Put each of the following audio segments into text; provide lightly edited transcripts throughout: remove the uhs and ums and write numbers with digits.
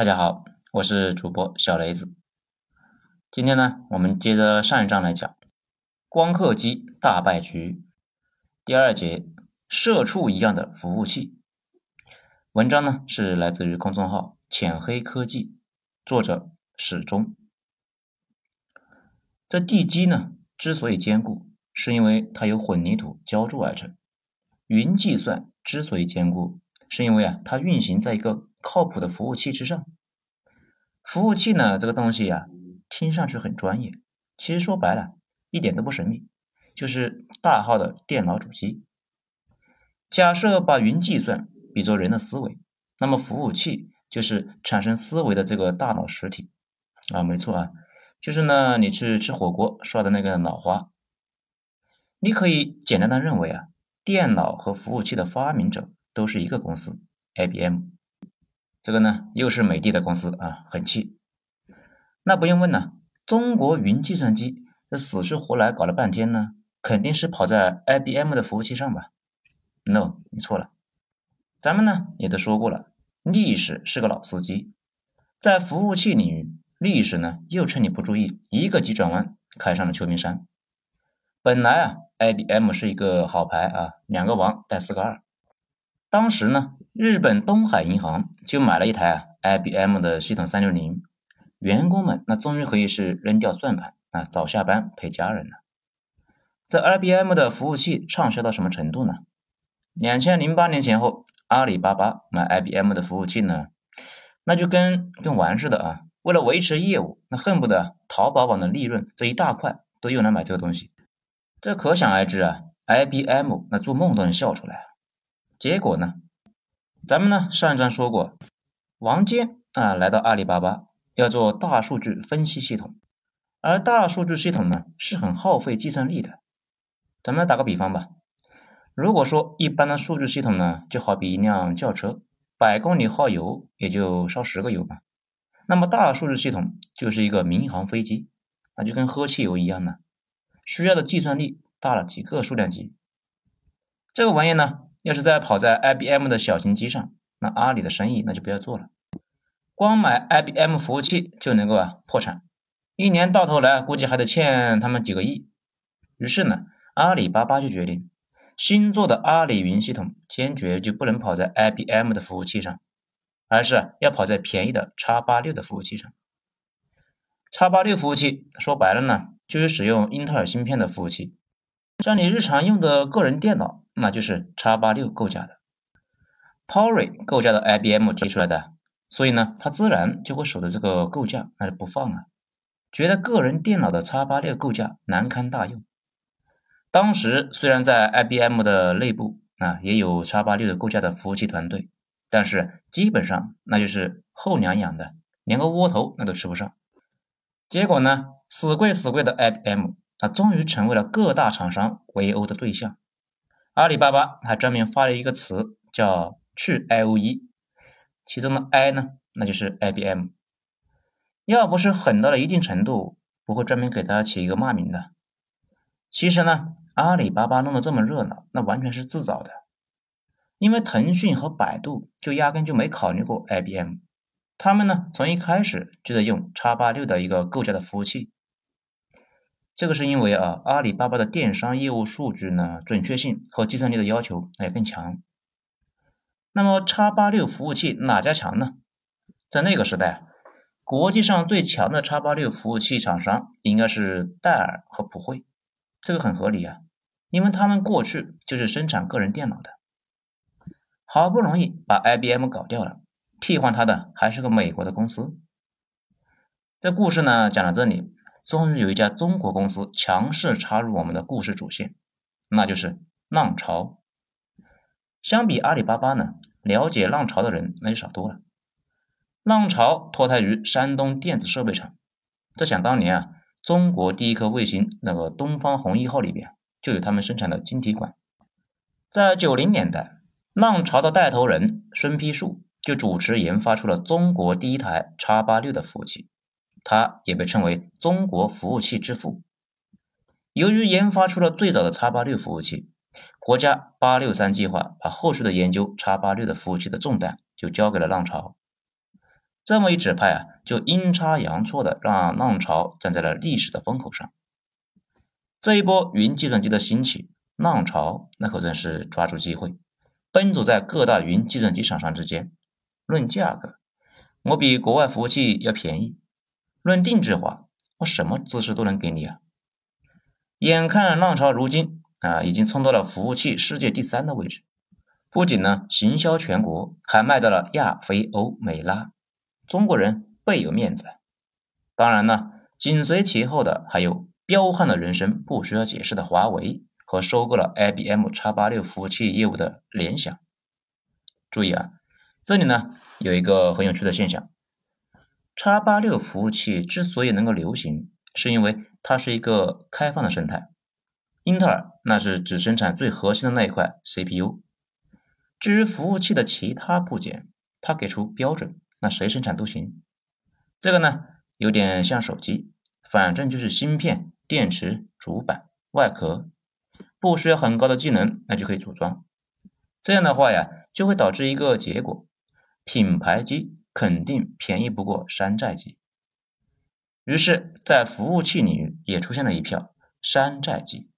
大家好，我是主播小雷子。今天呢，我们接着上一章来讲光刻机大败局，第二节社畜一样的服务器。文章呢是来自于公众号浅黑科技，作者史忠。这地基呢之所以坚固，是因为它由混凝土浇筑而成。云计算之所以坚固，是因为它运行在一个靠谱的服务器之上。服务器呢这个东西听上去很专业，其实说白了一点都不神秘，就是大号的电脑主机。假设把云计算比作人的思维，那么服务器就是产生思维的这个大脑实体没错就是呢你去吃火锅刷的那个脑花。你可以简单的认为电脑和服务器的发明者都是一个公司 IBM，这个呢又是美的的公司很气。那不用问呢，中国云计算机这死去活来搞了半天呢，肯定是跑在 IBM 的服务器上吧 ？No， 你错了。咱们呢也都说过了，历史是个老司机，在服务器领域，历史呢又趁你不注意，一个急转弯开上了秋名山。本来IBM 是一个好牌2个王带4个2。当时呢，日本东海银行就买了一台IBM 的系统360，员工们那终于可以是扔掉算盘早下班陪家人了。这 IBM 的服务器畅销到什么程度呢？2008年前后，阿里巴巴买 IBM 的服务器呢，那就跟玩似的为了维持业务，那恨不得淘宝网的利润这一大块都用来买这个东西。这可想而知IBM 那做梦都能笑出来。结果呢，咱们呢上一章说过，王坚来到阿里巴巴要做大数据分析系统，而大数据系统呢是很耗费计算力的。咱们来打个比方吧，如果说一般的数据系统呢就好比一辆轿车，100公里耗油也就烧10个油吧，那么大数据系统就是一个民航飞机，那就跟喝汽油一样呢，需要的计算力大了几个数量级。这个玩意呢要是再跑在 IBM 的小型机上，那阿里的生意那就不要做了。光买 IBM 服务器就能够破产，一年到头来估计还得欠他们几个亿。于是呢，阿里巴巴就决定，新做的阿里云系统坚决就不能跑在 IBM 的服务器上，而是要跑在便宜的 X86 的服务器上。X86 服务器说白了呢，就是使用英特尔芯片的服务器，像你日常用的个人电脑那就是 X86 构架的 Power 构架的 IBM 提出来的，所以呢它自然就会守着这个构架那就不放觉得个人电脑的 X86 构架难堪大用。当时虽然在 IBM 的内部也有 X86 的构架的服务器团队，但是基本上那就是后娘养的，连个窝头那都吃不上。结果呢，死贵的 IBM 它终于成为了各大厂商围殴的对象。阿里巴巴还专门发了一个词叫去 IOE， 其中的 I 呢那就是 IBM， 要不是狠到了一定程度，不会专门给他起一个骂名的。其实呢，阿里巴巴弄得这么热闹，那完全是自找的，因为腾讯和百度就压根就没考虑过 IBM， 他们呢从一开始就在用 X86 的一个构架的服务器。这个是因为阿里巴巴的电商业务数据呢准确性和计算力的要求也更强。那么 X86 服务器哪家强呢？在那个时代，国际上最强的 X86 服务器厂商应该是戴尔和普惠，这个很合理因为他们过去就是生产个人电脑的。好不容易把 IBM 搞掉了，替换他的还是个美国的公司。这故事呢讲到这里，终于有一家中国公司强势插入我们的故事主线，那就是浪潮。相比阿里巴巴呢，了解浪潮的人那就少多了。浪潮脱胎于山东电子设备厂，这想当年中国第一颗卫星那个东方红1号里边就有他们生产的晶体管。在90年代，浪潮的带头人孙丕树就主持研发出了中国第一台 X86 的服务器，他也被称为中国服务器之父。由于研发出了最早的 X86 服务器，国家863计划把后续的研究 X86 的服务器的重担就交给了浪潮。这么一指派啊，就阴差阳错的让浪潮站在了历史的风口上。这一波云计算机的兴起，浪潮那可真是抓住机会，奔走在各大云计算机厂商之间。论价格，我比国外服务器要便宜；论定制化，我什么姿势都能给你啊！眼看浪潮如今已经冲到了服务器世界第3的位置，不仅呢行销全国，还卖到了亚非欧美拉，中国人倍有面子。当然呢，紧随其后的还有彪悍的人生不需要解释的华为和收购了 IBM X86 服务器业务的联想。注意啊，这里呢有一个很有趣的现象， X86 服务器之所以能够流行，是因为它是一个开放的生态，英特尔那是只生产最核心的那一块 CPU， 至于服务器的其他部件，它给出标准，那谁生产都行。这个呢有点像手机，反正就是芯片、电池、主板、外壳，不需要很高的技能，那就可以组装。这样的话呀，就会导致一个结果，品牌机肯定便宜不过山寨机。于是在服务器领域也出现了一票山寨机。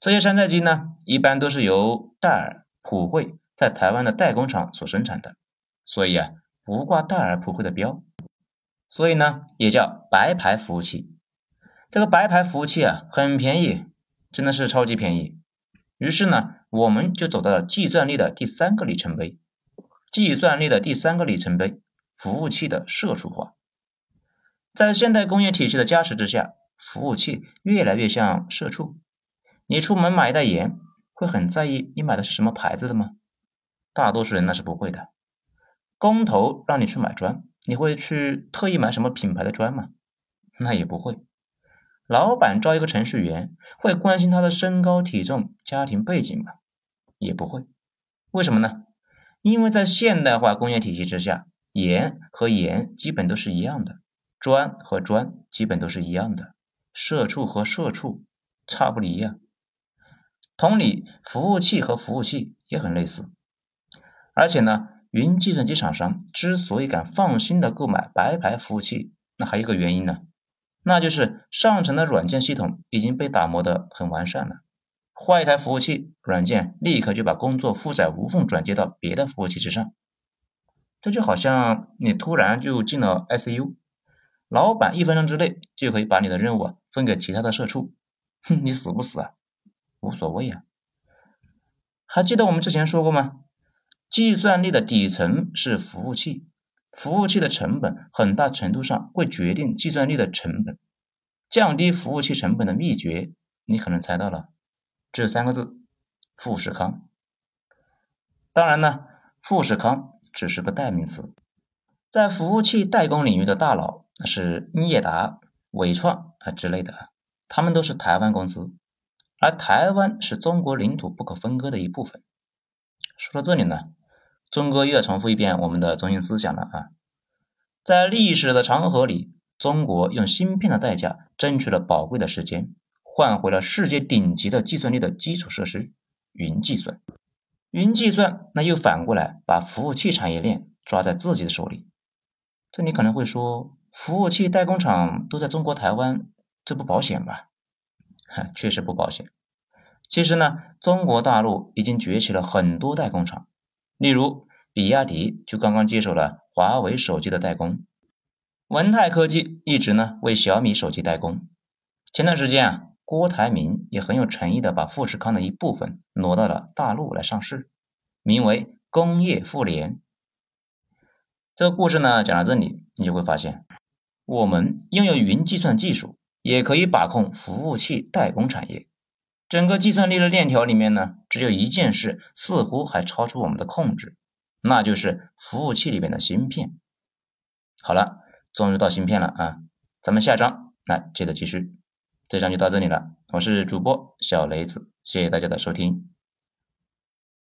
这些山寨机呢，一般都是由戴尔、普惠在台湾的代工厂所生产的，所以啊不挂戴尔、普惠的标，所以呢也叫白牌服务器。这个白牌服务器啊很便宜，真的是超级便宜。于是呢我们就走到了计算力的第3个里程碑。计算力的第3个里程碑，服务器的社畜化。在现代工业体系的加持之下，服务器越来越像社畜。你出门买一袋盐，会很在意你买的是什么牌子的吗？大多数人那是不会的。工头让你去买砖，你会去特意买什么品牌的砖吗？那也不会。老板招一个程序员，会关心他的身高体重、家庭背景吗？也不会。为什么呢？因为在现代化工业体系之下，盐和盐基本都是一样的，砖和砖基本都是一样的，社畜和社畜差不离呀。同理，服务器和服务器也很类似。而且呢，云计算机厂商之所以敢放心的购买白牌服务器，那还有一个原因呢，那就是上层的软件系统已经被打磨得很完善了。换一台服务器，软件立刻就把工作负载无缝转接到别的服务器之上。这就好像你突然就进了 ICU， 老板1分钟之内就可以把你的任务分给其他的社畜，你死不死啊？无所谓啊。还记得我们之前说过吗？计算力的底层是服务器，服务器的成本很大程度上会决定计算力的成本。降低服务器成本的秘诀，你可能猜到了，这3个字：富士康。当然呢，富士康只是个代名词。在服务器代工领域的大佬，那是英业达、伟创之类的，他们都是台湾公司，而台湾是中国领土不可分割的一部分。说到这里呢，钟哥又要重复一遍我们的中心思想了啊！在历史的长河里，中国用芯片的代价争取了宝贵的时间，换回了世界顶级的计算力的基础设施——云计算。云计算那又反过来把服务器产业链抓在自己的手里。这你可能会说，服务器代工厂都在中国台湾，这不保险吧？确实不保险。其实呢，中国大陆已经崛起了很多代工厂，例如比亚迪就刚刚接手了华为手机的代工，文泰科技一直呢为小米手机代工。前段时间啊，郭台铭也很有诚意的把富士康的一部分挪到了大陆来上市，名为工业富联。这个故事呢讲到这里，你就会发现，我们拥有云计算技术，也可以把控服务器代工产业。整个计算力的链条里面呢，只有一件事似乎还超出我们的控制，那就是服务器里面的芯片。好了，终于到芯片了啊，咱们下章来接着继续。这章就到这里了，我是主播小雷子，谢谢大家的收听。